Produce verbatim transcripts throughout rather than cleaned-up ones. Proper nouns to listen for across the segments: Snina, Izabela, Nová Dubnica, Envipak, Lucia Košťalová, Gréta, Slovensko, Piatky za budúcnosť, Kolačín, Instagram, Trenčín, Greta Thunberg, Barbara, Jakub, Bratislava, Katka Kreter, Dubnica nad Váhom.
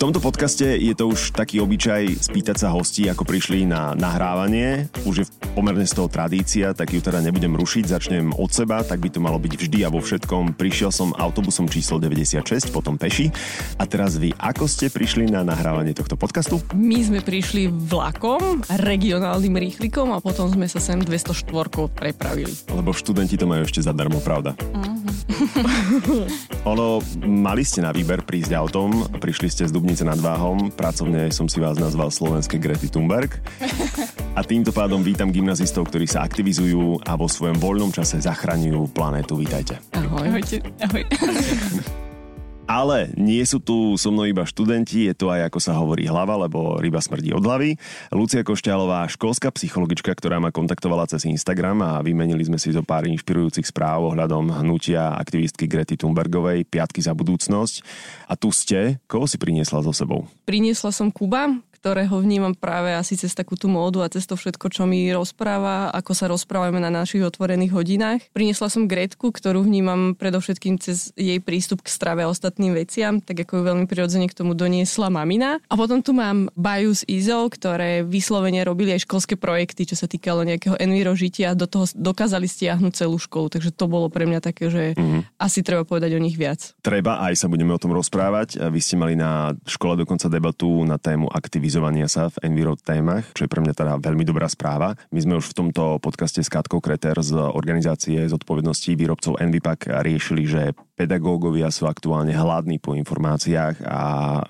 V tomto podcaste je to už taký obyčaj spýtať sa hostí, ako prišli na nahrávanie. Už je pomerne z toho tradícia, tak ju teda nebudem rušiť, začnem od seba, tak by to malo byť vždy a vo všetkom. Prišiel som autobusom číslo deväťdesiatšesť, potom peši. A teraz vy, ako ste prišli na nahrávanie tohto podcastu? My sme prišli vlakom, regionálnym rýchlikom a potom sme sa sem dvestoštyri prepravili. Lebo študenti to majú ešte zadarmo, pravda? Mm. Ono, mali ste na výber prísť autom, prišli ste z Dubnice nad Váhom, pracovne som si vás nazval slovenské Grety Thunberg. A týmto pádom vítam gymnazistov, ktorí sa aktivizujú a vo svojom voľnom čase zachraňujú planétu. Vítajte. Ahoj. Ahojte. Ahoj. Ale nie sú tu so mnou iba študenti, je to aj, ako sa hovorí, hlava, lebo ryba smrdí od hlavy. Lucia Košťalová, školská psychologička, ktorá ma kontaktovala cez Instagram a vymenili sme si zo pár inšpirujúcich správ ohľadom hnutia aktivistky Grety Thunbergovej, Piatky za budúcnosť. A tu ste, koho si priniesla so sebou? Priniesla som Kuba, ktorého vnímam práve asi cez takúto módu a cez to všetko, čo mi rozpráva, ako sa rozprávame na našich otvorených hodinách. Priniesla som Grétku, ktorú vnímam predovšetkým cez jej prístup k strave a ostatným veciam, tak ako ju veľmi prirodzene k tomu doniesla mamina. A potom tu mám Baju s Izou, ktoré vyslovene robili aj školské projekty, čo sa týkalo nejakého envirožitia a do toho dokázali stiahnuť celú školu, takže to bolo pre mňa také, že mm-hmm. asi treba povedať o nich viac. Treba, aj sa budeme o tom rozprávať. Vy ste mali na škole dokonca debatu na tému aktivizmu sa v enviro témach, čo je pre mňa teda veľmi dobrá správa. My sme už v tomto podcaste s Katkou Kreter z organizácie zodpovednosti výrobcov Envipak riešili, že pedagógovia sú aktuálne hladní po informáciách a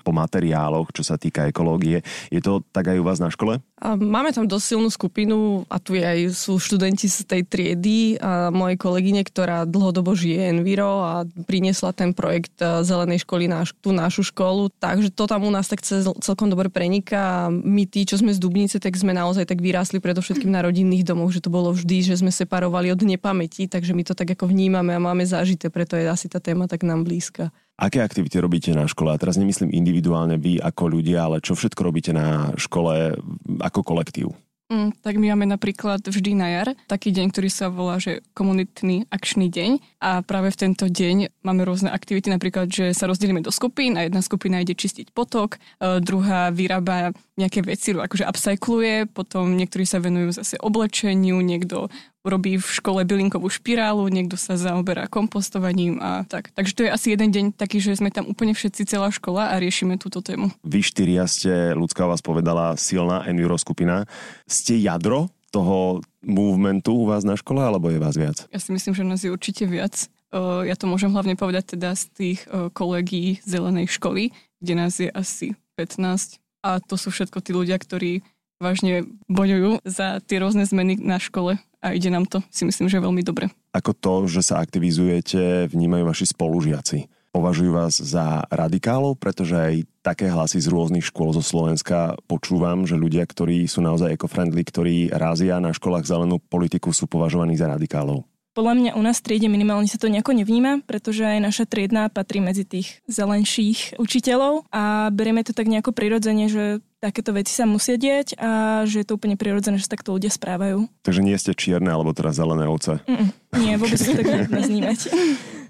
po materiáloch, čo sa týka ekológie. Je to tak aj u vás na škole? Máme tam dosť silnú skupinu a tu aj sú študenti z tej triedy a mojej kolegyne, ktorá dlhodobo žije enviro a priniesla ten projekt Zelenej školy na tú našu školu. Takže to tam u nás tak celkom dobre preniká. My tí, čo sme z Dubnice, tak sme naozaj tak vyrástli predovšetkým na rodinných domoch, že to bolo vždy, že sme separovali od nepamäti, takže my to tak ako vnímame a máme zažité, preto je asi tá téma tak nám blízka. Aké aktivity robíte na škole? A teraz nemyslím individuálne vy ako ľudia, ale čo všetko robíte na škole ako kolektív? Mm, tak my máme napríklad vždy na jar taký deň, ktorý sa volá, že komunitný akčný deň a práve v tento deň máme rôzne aktivity, napríklad, že sa rozdelíme do skupín a jedna skupina ide čistiť potok, druhá vyrába nejaké veci, akože upcykluje, potom niektorí sa venujú zase oblečeniu, niekto robí v škole bylinkovú špirálu, niekto sa zaoberá kompostovaním a tak. Takže to je asi jeden deň taký, že sme tam úplne všetci, celá škola a riešime túto tému. Vy štyria ste, Ľudská vás povedala, silná enviro skupina. Ste jadro toho movementu u vás na škole, alebo je vás viac? Ja si myslím, že nás je určite viac. Ja to môžem hlavne povedať teda z tých kolegí Zelenej školy, kde nás je asi pätnásť a to sú všetko tí ľudia, ktorí vážne bojujú za tie rôzne zmeny na škole. A ide nám to, si myslím, že veľmi dobre. Ako to, že sa aktivizujete, vnímajú vaši spolužiaci? Považujú vás za radikálov, pretože aj také hlasy z rôznych škôl zo Slovenska počúvam, že ľudia, ktorí sú naozaj eco-friendly, ktorí razia na školách zelenú politiku, sú považovaní za radikálov. Podľa mňa u nás v triede minimálne sa to nejako nevníma, pretože aj naša triedna patrí medzi tých zelenších učiteľov a berieme to tak nejako prirodzene, že takéto veci sa musia diať a že je to úplne prirodzené, že sa takto ľudia správajú. Takže nie ste čierne alebo teda zelené ovce? Mm-mm. Nie, vôbec to tak nevnímať.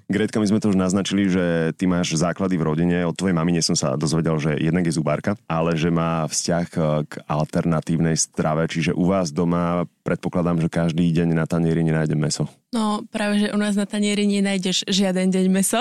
Gretka, my sme to už naznačili, že ty máš základy v rodine. Od tvojej mamine som sa dozvedel, že jednak je zubárka, ale že má vzťah k alternatívnej strave. Čiže u vás doma predpokladám, že každý deň na tanieri nenájdem meso. No, práve, že u nás na tanieri nenájdeš žiaden deň meso.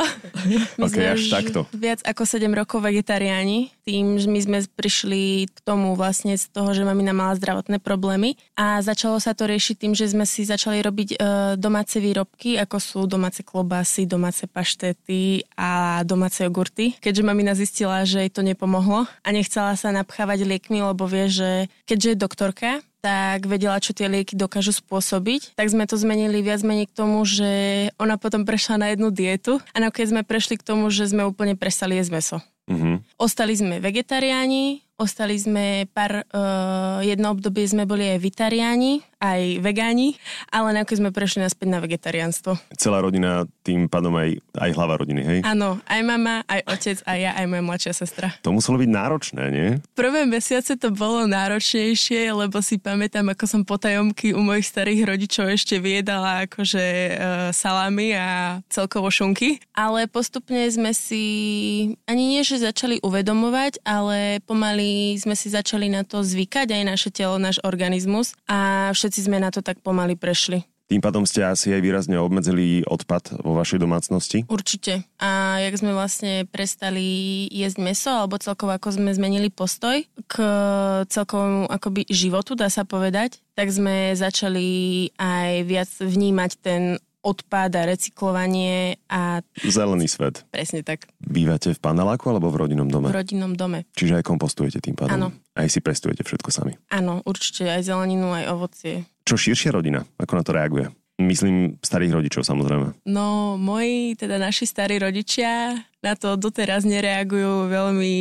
My okay, sme až takto. Viac ako sedem rokov vegetariáni. Tým, my sme prišli k tomu vlastne z toho, že mamina mala zdravotné problémy a začalo sa to riešiť tým, že sme si začali robiť e, domáce výrobky, ako sú domáce klobásy, domáce domáce paštety a domáce jogurty. Keďže mamina zistila, že jej to nepomohlo a nechcela sa napchávať liekmi, lebo vie, že keďže je doktorka, tak vedela, čo tie lieky dokážu spôsobiť. Tak sme to zmenili viac menej k tomu, že ona potom prešla na jednu dietu a nakoniec sme prešli k tomu, že sme úplne prestali jesť mäso. Mm-hmm. Ostali sme vegetariáni, Ostali sme pár, uh, jedno obdobie sme boli aj vitariáni, aj vegáni, ale nakoniec sme prešli naspäť na vegetariánstvo. Celá rodina, tým pádom aj, aj hlava rodiny, hej? Áno, aj mama, aj otec, aj ja, aj moja mladšia sestra. To muselo byť náročné, nie? Prvé mesiace to bolo náročnejšie, lebo si pamätám, ako som potajomky u mojich starých rodičov ešte vyjedala akože e, salámy a celkovo šunky. Ale postupne sme si, ani nie, že začali uvedomovať, ale pomaly sme si začali na to zvykať, aj naše telo, náš organizmus a všetko všetci sme na to tak pomaly prešli. Tým pádom ste asi aj výrazne obmedzili odpad vo vašej domácnosti? Určite. A jak sme vlastne prestali jesť mäso, alebo celkovo ako sme zmenili postoj k celkovému akoby životu, dá sa povedať, tak sme začali aj viac vnímať ten odpad a recyklovanie a... Zelený svet. Presne tak. Bývate v paneláku alebo v rodinnom dome? V rodinnom dome. Čiže aj kompostujete tým pádom? Áno. Aj si pestujete všetko sami? Áno, určite. Aj zeleninu, aj ovocie. Čo širšia rodina? Ako na to reaguje? Myslím starých rodičov samozrejme. No, moji, teda naši starí rodičia na to doteraz nereagujú veľmi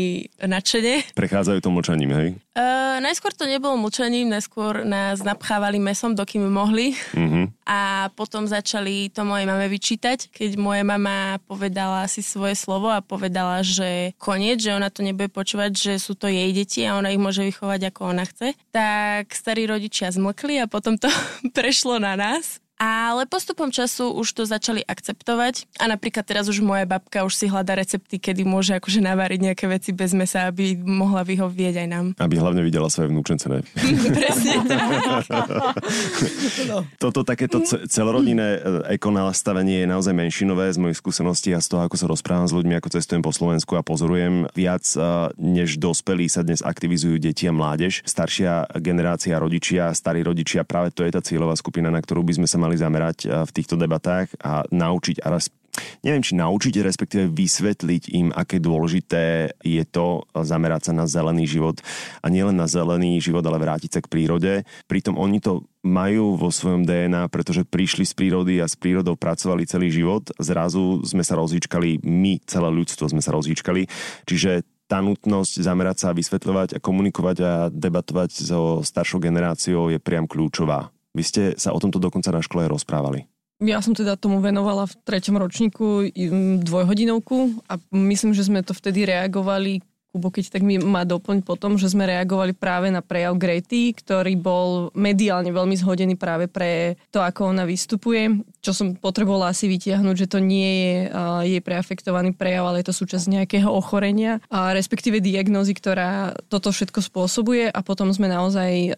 nadšene. Prechádzajú to mlčaním, hej? Uh, najskôr to nebolo mlčaním, najskôr nás napchávali mesom, dokým mohli. Uh-huh. A potom začali to mojej mame vyčítať, keď moja mama povedala si svoje slovo a povedala, že koniec, že ona to nebude počúvať, že sú to jej deti a ona ich môže vychovať, ako ona chce. Tak starí rodičia zmlkli a potom to prešlo na nás. Ale postupom času už to začali akceptovať a napríklad teraz už moja babka už si hľadá recepty, kedy môže akože naváriť nejaké veci bez mäsa, aby mohla vyhovieť aj nám. Aby hlavne videla svoje vnúčence, ne? Presne tak. No. Toto takéto celorodinné ekonastavenie je naozaj menšinové z mojich skúseností a z toho, ako sa rozprávam s ľuďmi, ako cestujem po Slovensku a pozorujem, viac než dospelí sa dnes aktivizujú deti a mládež. Staršia generácia, rodičia, starí rodičia, práve to je tá cieľová skupina, na ktorú by sme sa mali zamerať v týchto debatách a naučiť a raz neviem, či naučiť, respektíve vysvetliť im, aké dôležité je to zamerať sa na zelený život. A nielen na zelený život, ale vrátiť sa k prírode. Pritom oni to majú vo svojom dé en á, pretože prišli z prírody a s prírodou pracovali celý život. Zrazu sme sa rozhýčkali, my, celé ľudstvo sme sa rozhýčkali. Čiže tá nutnosť zamerať sa a vysvetľovať a komunikovať a debatovať so staršou generáciou je priam kľúčová. Vy ste sa o tomto dokonca na škole rozprávali. Ja som teda tomu venovala v treťom ročníku dvojhodinovku a myslím, že sme to vtedy reagovali, Kubo, keď tak mi má doplň potom, že sme reagovali práve na prejav Grety, ktorý bol mediálne veľmi zhodený práve pre to, ako ona vystupuje. Čo som potrebovala asi vytiahnuť, že to nie je jej preafektovaný prejav, ale je to súčasť nejakého ochorenia, a respektíve diagnózy, ktorá toto všetko spôsobuje, a potom sme naozaj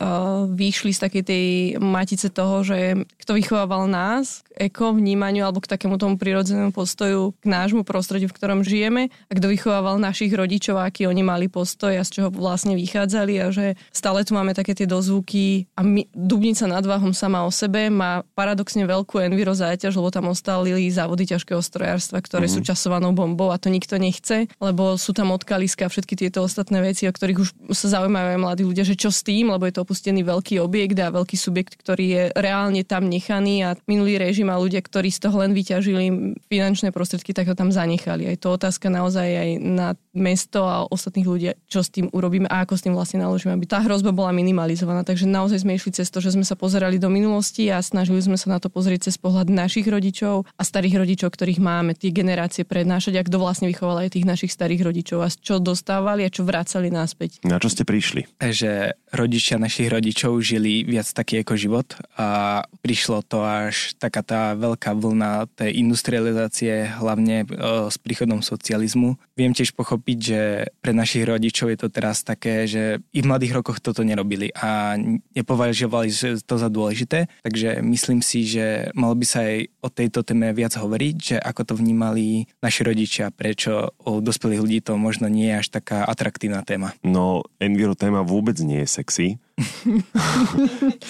vyšli z takej tej matice toho, že kto vychovával nás k eko vnímaniu alebo k takému tomu prirodzenému postoju k nášmu prostrediu, v ktorom žijeme, a kto vychovával našich rodičov, aký oni mali postoj a z čoho vlastne vychádzali, a že stále tu máme také tie dozvuky a my, Dubnica nad Váhom sama o sebe má paradoxne veľkú enviro záťaž, lebo tam ostali závody ťažkého strojárstva, ktoré mm-hmm. sú časovanou bombou, a to nikto nechce, lebo sú tam odkaliska a všetky tieto ostatné veci, o ktorých už sa zaujímajú aj mladí ľudia, že čo s tým, lebo je to opustený veľký objekt a veľký subjekt, ktorý je reálne tam nechaný, a minulý režim a ľudia, ktorí z toho len vyťažili finančné prostriedky, tak to tam zanechali. Aj to otázka naozaj aj na mesto a ostatných ľudí, čo s tým urobíme a ako s tým vlastne naložíme, aby tá hrozba bola minimalizovaná. Takže naozaj sme išli cez to, že sme sa pozerali do minulosti a snažili sme sa na to pozrieť cez pohľad našich rodičov a starých rodičov, ktorých máme, tie generácie prednášať, a kto vlastne vychoval aj tých našich starých rodičov a čo dostávali a čo vracali naspäť. Na čo ste prišli? Že rodičia našich rodičov žili viac taký ako život a prišlo to až taká tá veľká vlna tej industrializácie, hlavne s príchodom socializmu. Viem tiež pochopiť, že pre našich rodičov je to teraz také, že i v mladých rokoch toto nerobili a nepovažovali to za dôležité, takže myslím si, že malo by sa aj o tejto téme viac hovoriť, že ako to vnímali naši rodičia, prečo u dospelých ľudí to možno nie je až taká atraktívna téma. No, enviro téma vôbec nie je sexy,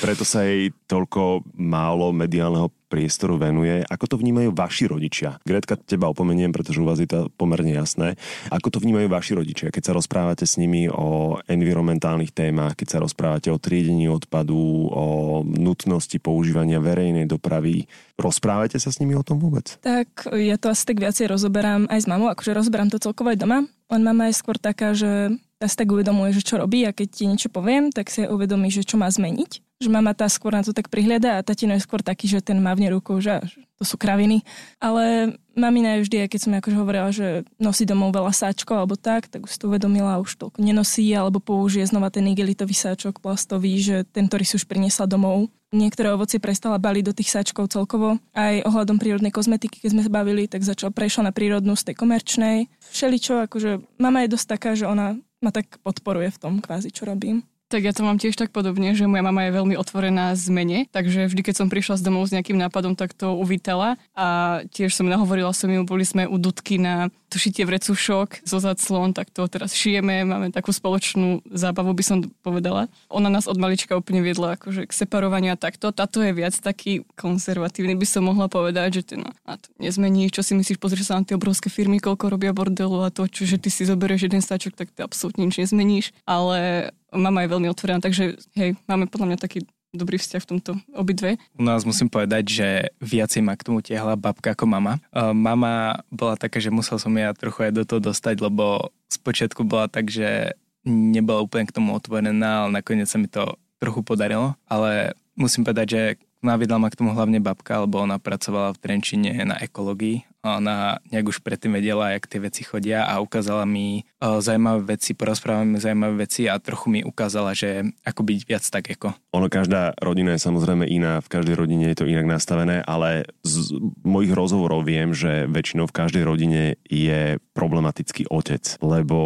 preto sa jej toľko málo mediálneho priestoru venuje. Ako to vnímajú vaši rodičia? Gretka, teba opomeniem, pretože u vás je to pomerne jasné. Ako to vnímajú vaši rodičia, keď sa rozprávate s nimi o environmentálnych témach, keď sa rozprávate o triedení odpadu, o nutnosti používania verejnej dopravy? Rozprávate sa s nimi o tom vôbec? Tak, ja to asi tak viacej rozoberám aj s mamou, akože rozoberám to celkovo aj doma. Len mama je skôr taká, že tá si tak uvedomuje, že čo robí, a keď ti niečo poviem, tak si uvedomí, že čo má zmeniť. Že mama tá skôr na to tak prihliada a tatino je skôr taký, že ten mávne rukou, že to sú kraviny. Ale mamina je vždy, keď som akože hovorila, že nosí domov veľa sáčkov alebo tak, tak už to uvedomila, už toľko nenosí, alebo použije znova ten igelitový sáčok plastový, že ten, ktorý si už priniesla domov. Niektoré ovocie prestala baliť do tých sáčkov celkovo. Aj ohľadom prírodnej kozmetiky, keď sme sa bavili, tak začala prešla na prírodnú z tej komerčnej. Všeličo, akože mama je dosť taká, že ona ma tak podporuje v tom kvázi, čo robím. Tak ja to mám tiež tak podobne, že moja mama je veľmi otvorená zmene, takže vždy, keď som prišla z domov s nejakým nápadom, tak to uvítala a tiež som nahovorila som ju, boli sme u Dudky na to šitie vrecušok zo zaclon, tak to teraz šijeme, máme takú spoločnú zábavu, by som povedala. Ona nás od malička úplne viedla akože k separovaniu a takto. Táto je viac taký konzervatívny, by som mohla povedať, že ty no, a to nezmení, čo si myslíš, pozrieš sa na tie obrovské firmy, koľko robia bordelu a to, že ty si zoberieš jeden stačok, tak ty absolútne nič nezmeníš, ale mama je veľmi otvorená, takže hej, máme podľa mňa taký dobrý vzťah v tomto obidve. U nás musím povedať, že viacej ma k tomu tiahla babka ako mama. Uh, mama bola taká, že musel som ja trochu aj do toho dostať, lebo spočiatku bola tak, že nebola úplne k tomu otvorená, ale nakoniec sa mi to trochu podarilo. Ale musím povedať, že naviedla ma k tomu hlavne babka, lebo ona pracovala v Trenčine na ekológii. Ona nejak už predtým vedela, jak tie veci chodia a ukázala mi uh, zaujímavé veci, porozprávala mi zaujímavé veci a trochu mi ukázala, že ako byť viac tak eko. Ono, každá rodina je samozrejme iná, v každej rodine je to inak nastavené, ale z mojich rozhovorov viem, že väčšinou v každej rodine je problematický otec, lebo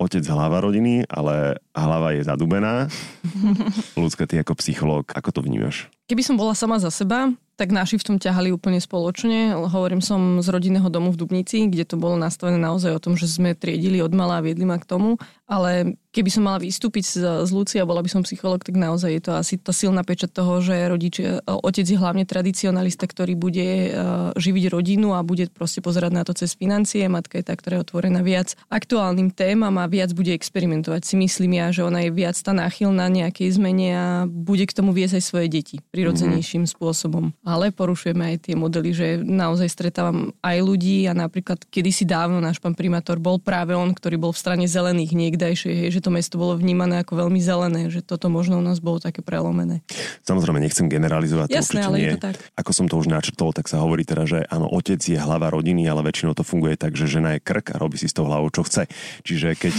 otec hlava rodiny, ale hlava je zadubená. Ľudská, ty ako psychológ, ako to vnímaš? Keby som bola sama za seba, tak naši v tom ťahali úplne spoločne. Hovorím, som z rodinného domu v Dubnici, kde to bolo nastavené naozaj o tom, že sme triedili odmala a viedli ma k tomu, ale keby som mala vystúpiť z Lucie a bola by som psycholog, tak naozaj je to asi tá silná pečať toho, že rodičia, otec je hlavne tradicionalista, ktorý bude živiť rodinu a bude proste pozerať na to cez financie. Matka je tá, ktorá je otvorená viac aktuálnym témam a viac bude experimentovať. Si myslím ja, že ona je viac tá náchylná nejakej zmene a bude k tomu viesť aj svoje deti prirodzenejším mm-hmm. spôsobom. Ale porušujeme aj tie modely, že naozaj stretávam aj ľudí a napríklad kedysi dávno náš pán primátor bol práve on, ktorý bol v strane zelených niekdajšej, že to mesto bolo vnímané ako veľmi zelené, že toto možno u nás bolo také prelomené. Samozrejme, nechcem generalizovať. Jasné, ale je to tak. Ako som to už načrtol, tak sa hovorí teda, že áno, otec je hlava rodiny, ale väčšinou to funguje tak, že žena je krk a robí si s tou hlavou, čo chce. Čiže keď,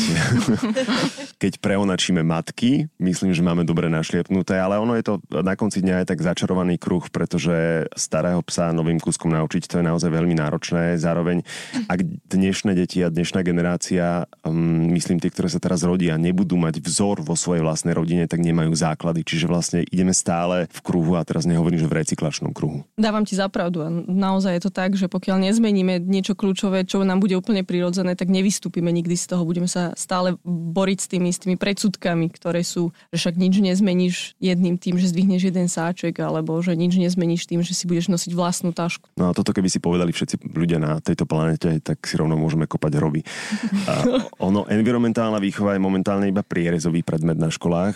keď preonačíme matky, myslím, že máme dobre našliepnuté, ale ono je to na konci dňa aj tak začarovaný kruh, pretože starého psa novým kúskom naučiť, to je naozaj veľmi náročné. Zároveň, ak dnešné deti a dnešná generácia, um, myslím tie, ktoré sa teraz rodia, nebudú mať vzor vo svojej vlastnej rodine, tak nemajú základy. Čiže vlastne ideme stále v kruhu a teraz nehovorím, že v recyklačnom kruhu. Dávam ti za pravdu. A naozaj je to tak, že pokiaľ nezmeníme niečo kľúčové, čo nám bude úplne prirodzené, tak nevystúpime nikdy z toho. Budeme sa stále boriť s tými, s tými predsudkami, ktoré sú, že však nič nezmeníš jedným tým, že zdvihneš jeden sáček, alebo že nič nezmeníš tým, že si budeš nosiť vlastnú tašku. No a toto keby si povedali všetci ľudia na tejto planete, tak si rovno môžeme kopať roby. A ono environmentálna výchova je moment iba prierezový predmet na školách.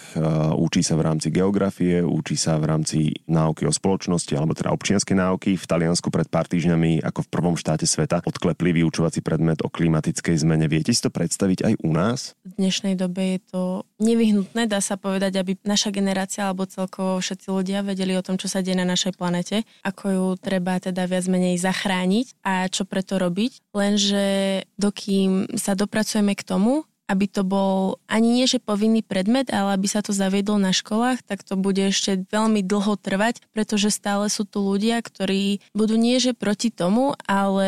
Učí sa v rámci geografie, učí sa v rámci náuky o spoločnosti, alebo teda občianskej náuky. V Taliansku pred pár týždňami, ako v prvom štáte sveta, odklepli vyučovací predmet o klimatickej zmene. Viete si to predstaviť aj u nás? V dnešnej dobe je to nevyhnutné, dá sa povedať, aby naša generácia alebo celkovo všetci ľudia vedeli o tom, čo sa deje na našej planete, ako ju treba teda viac menej zachrániť a čo preto robiť. Lenže dokým sa dopracujeme k tomu, aby to bol ani nie, že povinný predmet, ale aby sa to zaviedlo na školách, tak to bude ešte veľmi dlho trvať, pretože stále sú tu ľudia, ktorí budú nie, že proti tomu, ale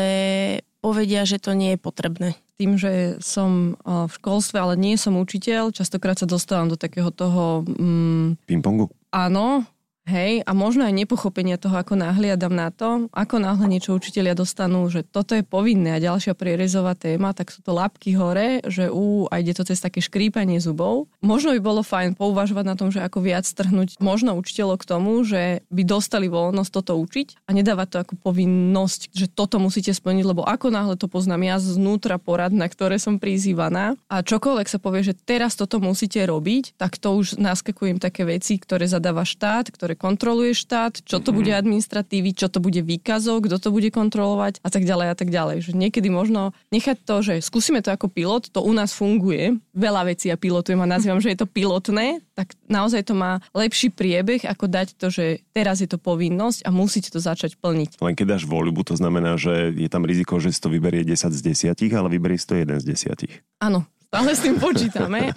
povedia, že to nie je potrebné. Tým, že som v školstve, ale nie som učiteľ, častokrát sa dostávam do takého toho... Mm, pingpongu? Áno. Hej, a možno aj nepochopenia toho, ako nahliadam na to, ako náhle niečo učitelia dostanú, že toto je povinné a ďalšia prierezová téma, tak sú to labky hore, že ú, a ide to cez také škrípanie zubov. Možno by bolo fajn pouvažovať na tom, že ako viac strhnúť možno učiteľov k tomu, že by dostali voľnosť toto učiť a nedávať to ako povinnosť, že toto musíte splniť, lebo ako náhle to poznám ja znútra porad, na ktoré som prizývaná a čokoľvek sa povie, že teraz toto musíte robiť, tak to už naskakujem také veci, ktoré zadáva štát, ktoré ktoré kontroluje štát, čo to mm-hmm. bude administratívy, čo to bude výkazov, kto to bude kontrolovať a tak ďalej a tak ďalej. Že niekedy možno nechať to, že skúsime to ako pilot, to u nás funguje, veľa vecí ja pilotujem a nazývam, že je to pilotné, tak naozaj to má lepší priebeh, ako dať to, že teraz je to povinnosť a musíte to začať plniť. Len keď dáš voľbu, to znamená, že je tam riziko, že si to vyberie desať z desiatich, ale vyberie si to jeden z desiatich. Áno. Ale s tým počítame.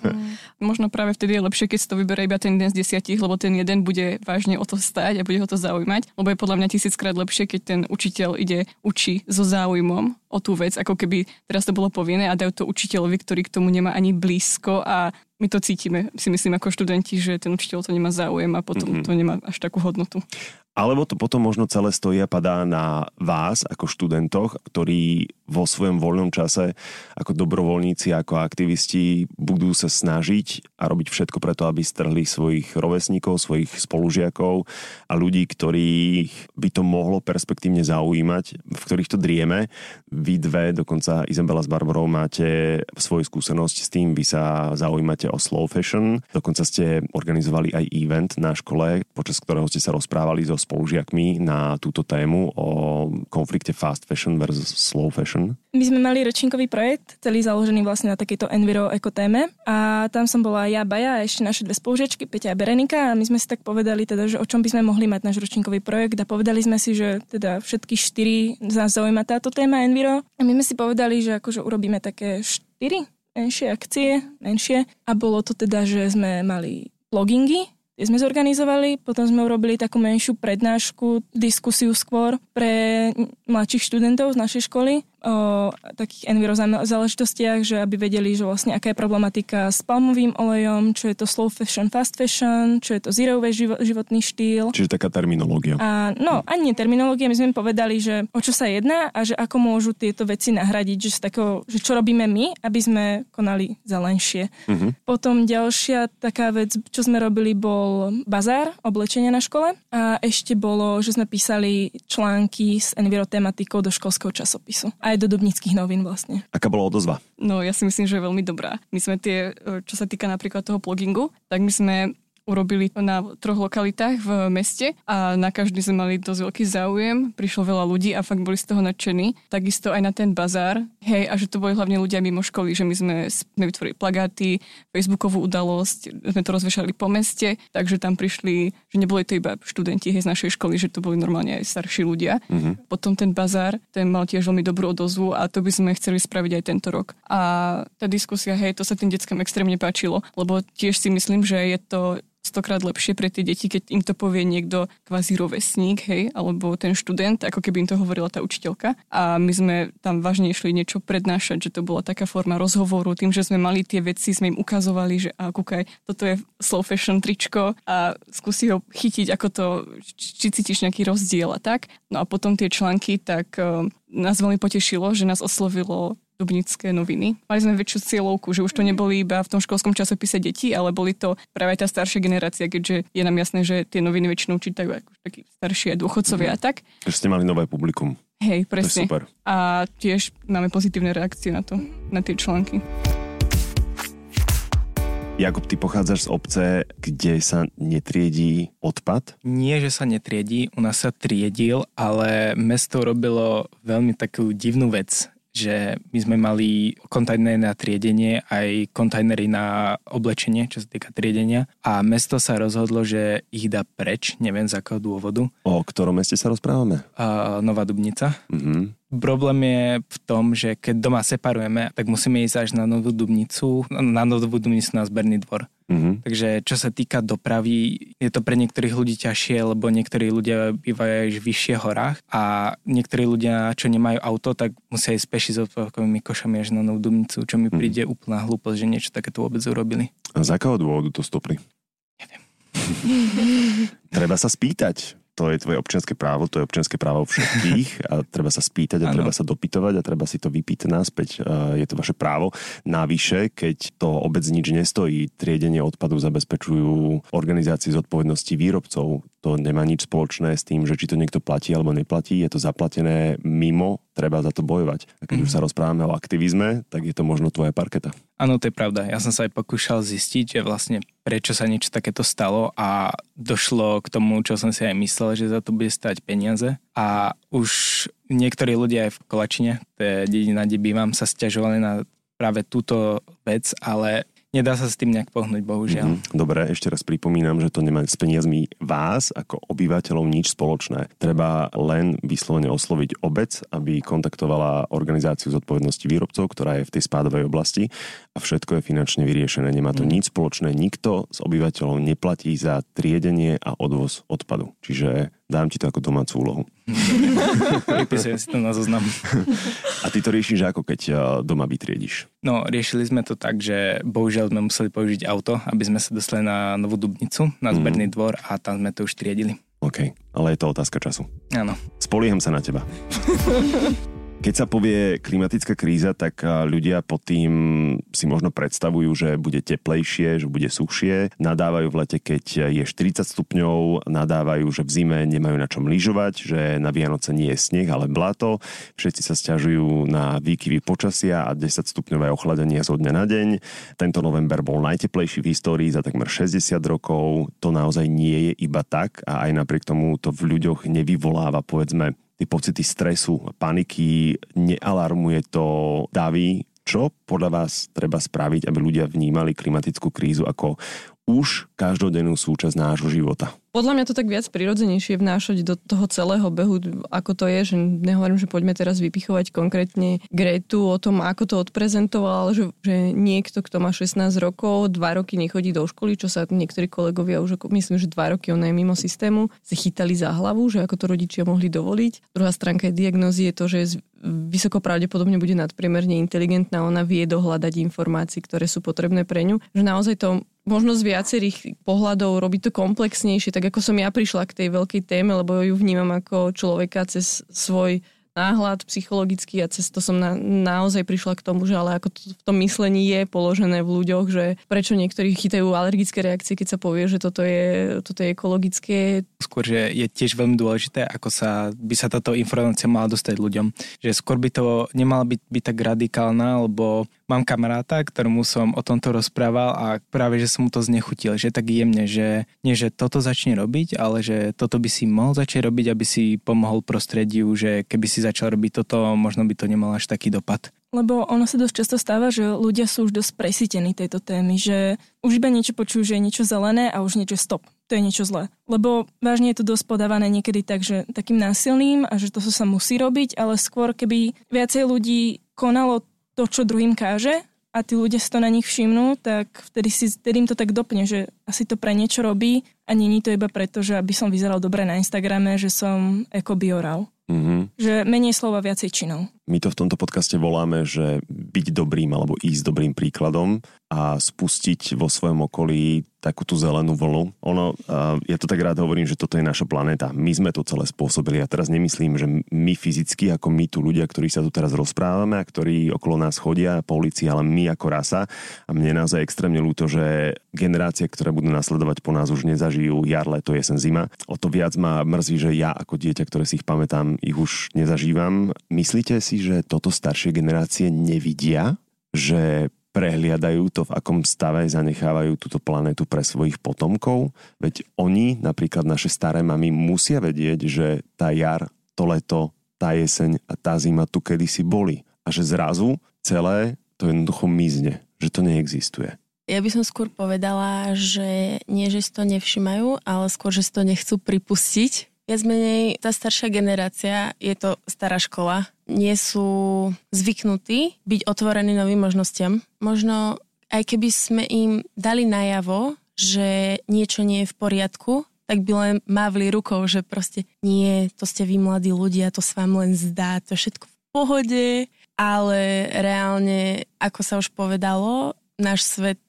Možno práve vtedy je lepšie, keď si to vyberie iba ten jeden z desiatich, lebo ten jeden bude vážne o to stáť a bude ho to zaujímať. Lebo je podľa mňa tisíckrát lepšie, keď ten učiteľ ide, učí so záujmom o tú vec, ako keby teraz to bolo povinné a dajú to učiteľovi, ktorý k tomu nemá ani blízko a my to cítime, si myslím, ako študenti, že ten učiteľ to nemá záujem a potom mm-hmm. to nemá až takú hodnotu. Alebo to potom možno celé stojí a padá na vás ako študentoch, ktorí vo svojom voľnom čase ako dobrovoľníci, ako aktivisti budú sa snažiť a robiť všetko preto, aby strhli svojich rovesníkov, svojich spolužiakov a ľudí, ktorých by to mohlo perspektívne zaujímať, v ktorých to drieme. Vy dve, dokonca Izabela s Barbarou, máte svoju skúsenosť s tým, vy sa zaujímate o slow fashion. Dokonca ste organizovali aj event na škole, počas ktorého ste sa rozprávali so spolužiakmi na túto tému o konflikte fast fashion versus slow fashion? My sme mali ročníkový projekt, celý založený vlastne na takejto enviro ekotéme a tam som bola ja, Baja a ešte naše dve spolužiačky, Peťa a Berenika a my sme si tak povedali teda, že o čom by sme mohli mať náš ročníkový projekt a povedali sme si, že teda všetky štyri nás zaujíma táto téma enviro a my sme si povedali, že akože urobíme také štyri menšie akcie, menšie a bolo to teda, že sme mali blogingy, tie sme zorganizovali, potom sme urobili takú menšiu prednášku, diskusiu skôr pre mladších študentov z našej školy o takých enviro záležitostiach, že aby vedeli, že vlastne aká je problematika s palmovým olejom, čo je to slow fashion, fast fashion, čo je to zero waste životný štýl. Čiže taká terminológia. A, no, ani nie terminológia, my sme im povedali, že o čo sa jedná a že ako môžu tieto veci nahradiť, že, takého, že čo robíme my, aby sme konali zelenšie. Uh-huh. Potom ďalšia taká vec, čo sme robili, bol bazár, oblečenie na škole a ešte bolo, že sme písali články s enviro tematikou do školského časopisu. Aj do Dubnických novín vlastne. Aká bola odozva? No ja si myslím, že je veľmi dobrá. My sme tie, čo sa týka napríklad toho blogingu, tak my sme urobili na troch lokalitách v meste a na každý sme mali dosť veľký záujem. Prišlo veľa ľudí a fakt boli z toho nadšení. Takisto aj na ten bazár. Hej, a že to boli hlavne ľudia mimo školy, že my sme, sme vytvorili plagáty, facebookovú udalosť, sme to rozvešali po meste, takže tam prišli, že neboli to iba študenti hej, z našej školy, že to boli normálne aj starší ľudia. Mm-hmm. Potom ten bazár, ten mal tiež veľmi dobrú odozvu a to by sme chceli spraviť aj tento rok. A tá diskusia, hej, to sa tým deckám extrémne páčilo, lebo tiež si myslím, že je to stokrát lepšie pre tie deti, keď im to povie niekto kvázi rovesník, hej, alebo ten študent, ako keby im to hovorila tá učiteľka. A my sme tam vážne išli niečo prednášať, že to bola taká forma rozhovoru, tým, že sme mali tie veci, sme im ukazovali, že a kúkaj, toto je slow fashion tričko a skúsi ho chytiť, ako to, či cítiš nejaký rozdiel a tak. No a potom tie články, tak um, nás veľmi potešilo, že nás oslovilo Dubnické noviny. Mali sme väčšiu cieľovku, že už to neboli iba v tom školskom časopise deti, ale boli to práve aj tá staršia generácia, keďže je nám jasné, že tie noviny väčšinou čítajú ako takí starší dôchodcovia mm-hmm. a tak. Takže ste mali nové publikum. Hej, presne. Super. A tiež máme pozitívne reakcie na to, na tie články. Jakub, ty pochádzaš z obce, kde sa netriedí odpad? Nie, že sa netriedí, u nás sa triedil, ale mesto robilo veľmi takú divnú vec, že my sme mali kontajnery na triedenie, aj kontajnery na oblečenie, čo sa týka triedenia. A mesto sa rozhodlo, že ich dá preč, neviem z akého dôvodu. O ktorom meste sa rozprávame? Uh, Nová Dubnica. Mhm. Problém je v tom, že keď doma separujeme, tak musíme ísť až na Novú Dubnicu, na Novú Dubnicu na zberný dvor. Mm-hmm. Takže čo sa týka dopravy, je to pre niektorých ľudí ťažšie, lebo niektorí ľudia bývajú aj v vyšších horách a niektorí ľudia, čo nemajú auto, tak musia ísť peši s odpadkovými košami až na Novú Dubnicu, čo mi mm-hmm. príde úplná hlúposť, že niečo takéto vôbec urobili. A z akého dôvodu to stopli? Neviem. Treba sa spýtať. To je tvoje občianske právo, to je občianske právo všetkých a treba sa spýtať a ano. Treba sa dopytovať a treba si to vypýtať naspäť. Je to vaše právo. Navyše, keď to obec nič nestojí, triedenie odpadu zabezpečujú organizácie zodpovednosti výrobcov. to nemá nič spoločné s tým, že či to niekto platí alebo neplatí, je to zaplatené mimo, treba za to bojovať. A keď mm. už sa rozprávame o aktivizme, tak je to možno tvoja parketa. Áno, to je pravda. Ja som sa aj pokúšal zistiť, že vlastne prečo sa niečo takéto stalo a došlo k tomu, čo som si aj myslel, že za to bude stať peniaze. A už niektorí ľudia aj v Kolačine, to je dedina, kde bývam, sa sťažovali na práve túto vec, ale nedá sa s tým nejak pohnúť, bohužiaľ. Mm-hmm. Dobre, ešte raz pripomínam, že to nemá s peniazmi vás ako obyvateľov nič spoločné. Treba len vyslovene osloviť obec, aby kontaktovala organizáciu zodpovednosti výrobcov, ktorá je v tej spádovej oblasti a všetko je finančne vyriešené. Nemá to mm-hmm. nič spoločné. Nikto z obyvateľov neplatí za triedenie a odvoz odpadu. Čiže dám ti to ako domácu úlohu. Pripisujem si to na zoznam. A ty to riešiš ako keď doma vytriediš? No, riešili sme to tak, že bohužiaľ sme museli použiť auto, aby sme sa dostali na Novú Dubnicu, na zberný mm. dvor a tam sme to už triedili. OK, ale je to otázka času. Áno. Spolieham sa na teba. Keď sa povie klimatická kríza, tak ľudia pod tým si možno predstavujú, že bude teplejšie, že bude suchšie. Nadávajú v lete, keď je štyridsať stupňov, nadávajú, že v zime nemajú na čom lyžovať, že na Vianoce nie je sneh, ale bláto. Všetci sa sťažujú na výkyvy počasia a desať stupňové ochladenie zo dňa na deň. Tento november bol najteplejší v histórii za takmer šesťdesiat rokov. To naozaj nie je iba tak a aj napriek tomu to v ľuďoch nevyvoláva, povedzme, tie pocity stresu, paniky, nealarmuje to davy. Čo podľa vás treba spraviť, aby ľudia vnímali klimatickú krízu ako už každodennú súčasť nášho života? Podľa mňa to tak viac prirodzenejšie vnášať do toho celého behu, ako to je, že nehovorím, že poďme teraz vypichovať konkrétne Gretu o tom, ako to odprezentoval, že, že niekto, kto má šestnásť rokov, dva roky nechodí do školy, čo sa niektorí kolegovia už, myslím, že dva roky ona je mimo systému, si chytali za hlavu, že ako to rodičia mohli dovoliť. Druhá stránka diagnózy je to, že vysoko pravdepodobne bude nadpriemerne inteligentná, ona vie dohľadať informácií, ktoré sú potrebné pre ňu, že naozaj to možno z viacerých pohľadov robí to komplexnejšie, tak ako som ja prišla k tej veľkej téme, lebo ju vnímam ako človeka cez svoj náhľad psychologický a cez to som na, naozaj prišla k tomu, že ale ako to v tom myslení je položené v ľuďoch, že prečo niektorí chytajú alergické reakcie, keď sa povie, že toto je, toto je ekologické. Skôr, že je tiež veľmi dôležité, ako sa by sa táto informácia mala dostať ľuďom. Že skôr by to nemala byť, byť tak radikálna, lebo mám kamaráta, ktorému som o tomto rozprával a práve, že som mu to znechutil, že tak jemne, že nie, že toto začne robiť, ale že toto by si mohol začať robiť, aby si pomohol prostrediu, že keby si začal robiť toto, možno by to nemal až taký dopad. Lebo ono sa dosť často stáva, že ľudia sú už dosť presítení tejto témy, že už iba niečo počujú, že je niečo zelené a už niečo stop. To je niečo zlé. Lebo vážne je to dosť podávané niekedy tak, že takým násilným a že to sa musí robiť, ale skôr keby viacej ľudí konalo to, čo druhým káže a tí ľudia si to na nich všimnú, tak vtedy, si, vtedy im to tak dopne, že asi to pre niečo robí a není to iba preto, že aby som vyzeral dobre na Instagrame, že som ekobioral. Mm-hmm. Že menej slova, viacej činov. My to v tomto podcaste voláme, že byť dobrým alebo ísť dobrým príkladom a spustiť vo svojom okolí takú tú zelenú vlnu. Ono, ja to tak rád hovorím, že toto je naša planéta. My sme to celé spôsobili. Ja teraz nemyslím, že my fyzicky, ako my tu ľudia, ktorí sa tu teraz rozprávame a ktorí okolo nás chodia po ulici, ale my ako rasa. A mne naozaj extrémne ľúto, že generácie, ktoré budú nasledovať po nás, už nezažijú jar, leto, jesen, zima. O to viac ma mrzí, že ja ako dieťa, ktoré si ich pamätám, ich už nezažívam. Myslíte si, že toto staršie generácie nevidia, že prehliadajú to, v akom stave zanechávajú túto planetu pre svojich potomkov? Veď oni, napríklad naše staré mamy, musia vedieť, že tá jar, to leto, tá jeseň a tá zima tu kedysi boli. A že zrazu celé to jednoducho mizne, že to neexistuje. Ja by som skôr povedala, že nie, že si to nevšimajú, ale skôr, že si to nechcú pripustiť. Viac menej, tá staršia generácia, je to stará škola, nie sú zvyknutí byť otvorení novým možnostiam. Možno aj keby sme im dali najavo, že niečo nie je v poriadku, tak by len mávli rukou, že proste nie, to ste vy mladí ľudia, to sa vám len zdá, to je všetko v pohode. Ale reálne, ako sa už povedalo, náš svet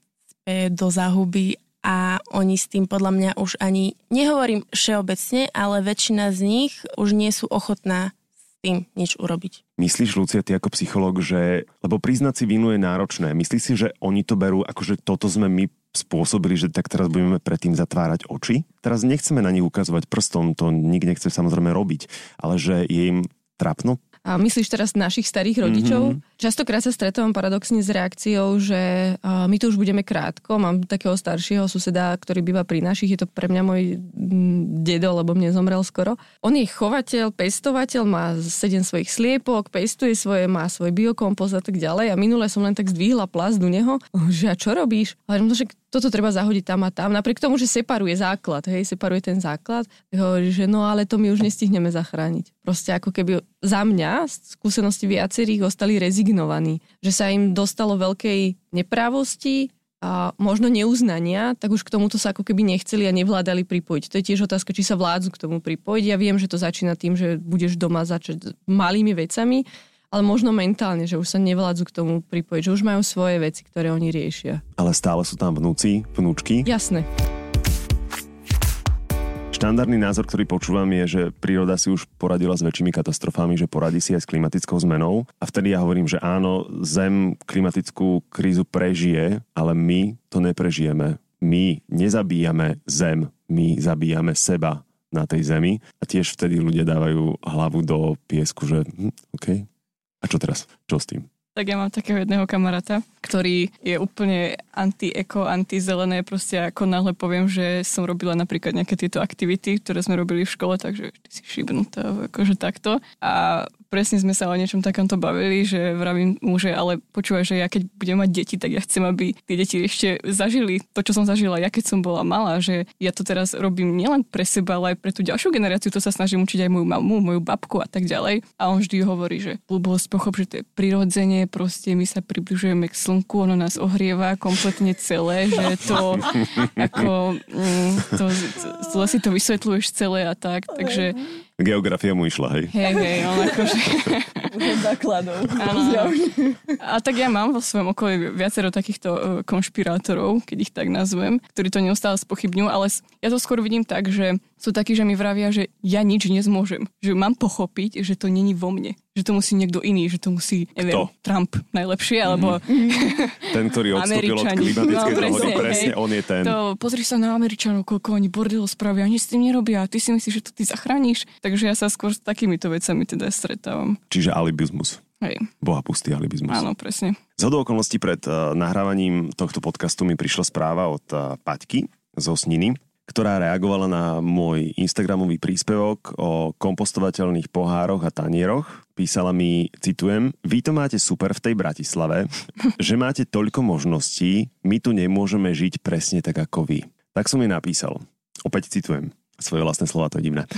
je do záhuby a oni s tým podľa mňa už ani, nehovorím všeobecne, ale väčšina z nich už nie sú ochotná s tým nič urobiť. Myslíš, Lucia, ty ako psychológ, že... Lebo priznať si vinu je náročné. Myslíš si, že oni to berú, akože toto sme my spôsobili, že tak teraz budeme predtým zatvárať oči? Teraz nechceme na nich ukazovať prstom, to nikto nechce samozrejme robiť, ale že je im trápno? A myslíš teraz našich starých rodičov? Mm-hmm. Častokrát sa stretávam paradoxne s reakciou, že my tu už budeme krátko. Mám takého staršieho suseda, ktorý býva pri našich. Je to pre mňa môj dedo, lebo mne zomrel skoro. On je chovateľ, pestovateľ, má sedem svojich sliepok, pestuje svoje, má svoj biokompost a tak ďalej. A minule som len tak zdvihla plast do neho, že a čo robíš? Ale no, že toto treba zahodiť tam a tam. Napriek tomu, že separuje základ, hej, separuje ten základ, hovorí, že no ale to my už nestihneme zachrániť. Proste ako keby za mňa skúsenosti viacerých ostali rezignovaní. Že sa im dostalo veľkej neprávosti a možno neuznania, tak už k tomuto sa ako keby nechceli a nevládali pripojiť. To je tiež otázka, či sa vládzu k tomu pripojiť. Ja viem, že to začína tým, že budeš doma začať malými vecami, ale možno mentálne, že už sa nevládzu k tomu pripojiť, že už majú svoje veci, ktoré oni riešia. Ale stále sú tam vnúci, vnúčky? Jasné. Štandardný názor, ktorý počúvam, je, že príroda si už poradila s väčšími katastrofami, že poradí si aj s klimatickou zmenou. A vtedy ja hovorím, že áno, Zem klimatickú krízu prežije, ale my to neprežijeme. My nezabíjame Zem, my zabíjame seba na tej Zemi. A tiež vtedy ľudia dávajú hlavu do piesku, že hm, okej. Okay. A čo teraz? Čo s tým? Tak ja mám takého jedného kamaráta, ktorý je úplne anti-eko, anti-zelené. Proste ako náhle poviem, že som robila napríklad nejaké tieto aktivity, ktoré sme robili v škole, takže ty si šibnutá, akože takto. A presne sme sa o niečom takomto bavili, že vravím mu, že ale počúvaj, že ja keď budem mať deti, tak ja chcem, aby tie deti ešte zažili to, čo som zažila ja, keď som bola malá, že ja to teraz robím nielen pre seba, ale aj pre tú ďalšiu generáciu, to sa snažím učiť aj moju mamu, moju babku a tak ďalej. A on vždy hovorí, že blbosť, pochop, že to je prirodzene, proste my sa približujeme k slnku, ono nás ohrieva kompletne celé, že to ako to, to si to vysvetľuješ celé a tak, takže geografia mu išla, hej. Hej, hej, on akože základov. A tak ja mám vo svojom okolí viacero takýchto konšpirátorov, keď ich tak nazvem, ktorí to neustále spochybňujú, ale ja to skôr vidím tak, že sú takí, že mi vravia, že ja nič nezmôžem, že mám pochopiť, že to není vo mne, že to musí niekto iný, že to musí, neviem, Kto? Trump najlepšie, alebo mm. ten, ktorý odstúpil od klimatickej no, dohody, presne, presne on je ten. To, pozri sa na Američanov, koľko oni bordelo spravia, nič s tým nerobia, ty si myslíš, že to ty zachrániš. Takže ja sa skôr s takýmito vecami teda stretávam. Čiže alibizmus. Hej. Bohapustý alibizmus. Áno, presne. Zhodou okolností pred uh, nahrávaním tohto podcastu mi prišla správa od uh, Paťky zo Sniny, ktorá reagovala na môj instagramový príspevok o kompostovateľných pohároch a tanieroch. Písala mi, citujem, vy to máte super v tej Bratislave, že máte toľko možností, my tu nemôžeme žiť presne tak ako vy. Tak som jej napísal. Opäť citujem. Svoje vlastné slova, to je divné.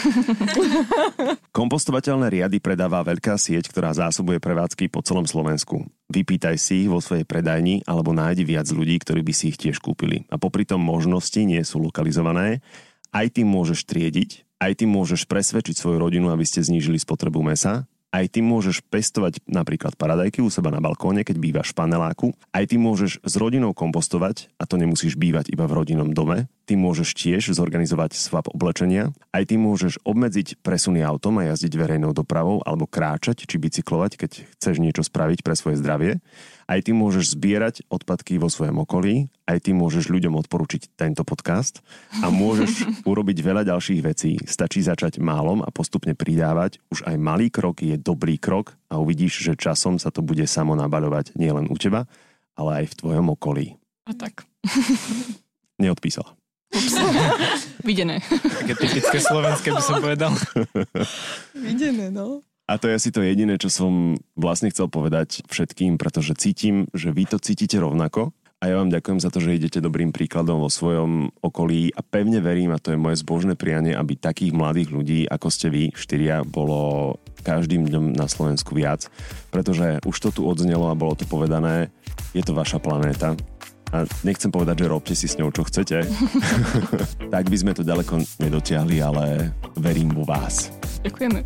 Kompostovateľné riady predáva veľká sieť, ktorá zásobuje prevádzky po celom Slovensku. Vypýtaj si ich vo svojej predajni alebo nájdi viac ľudí, ktorí by si ich tiež kúpili. A popri tom možnosti nie sú lokalizované. Aj ty môžeš triediť, aj ty môžeš presvedčiť svoju rodinu, aby ste znížili spotrebu mäsa. Aj ty môžeš pestovať napríklad paradajky u seba na balkóne, keď bývaš v paneláku. Aj ty môžeš s rodinou kompostovať, a to nemusíš bývať iba v rodinnom dome. Ty môžeš tiež zorganizovať swap oblečenia. Aj ty môžeš obmedziť presuny autom a jazdiť verejnou dopravou alebo kráčať či bicyklovať, keď chceš niečo spraviť pre svoje zdravie. Aj ty môžeš zbierať odpadky vo svojom okolí. Aj ty môžeš ľuďom odporučiť tento podcast. A môžeš urobiť veľa ďalších vecí. Stačí začať málom a postupne pridávať. Už aj malý krok je dobrý krok a uvidíš, že časom sa to bude samo nabaľovať nielen u teba, ale aj v tvojom okolí. A tak. Neodpísala. Ups. Videné. Také typické slovenské by som povedal. Videné, no. A to je asi to jediné, čo som vlastne chcel povedať všetkým, pretože cítim, že vy to cítite rovnako. A ja vám ďakujem za to, že idete dobrým príkladom vo svojom okolí a pevne verím, a to je moje zbožné prianie, aby takých mladých ľudí, ako ste vy, štyria, bolo každým dňom na Slovensku viac, pretože už to tu odznelo a bolo to povedané, je to vaša planéta. A nechcem povedať, že robte si s ňou, čo chcete. Tak by sme to ďaleko nedotiahli, ale verím vo vás. Ďakujeme.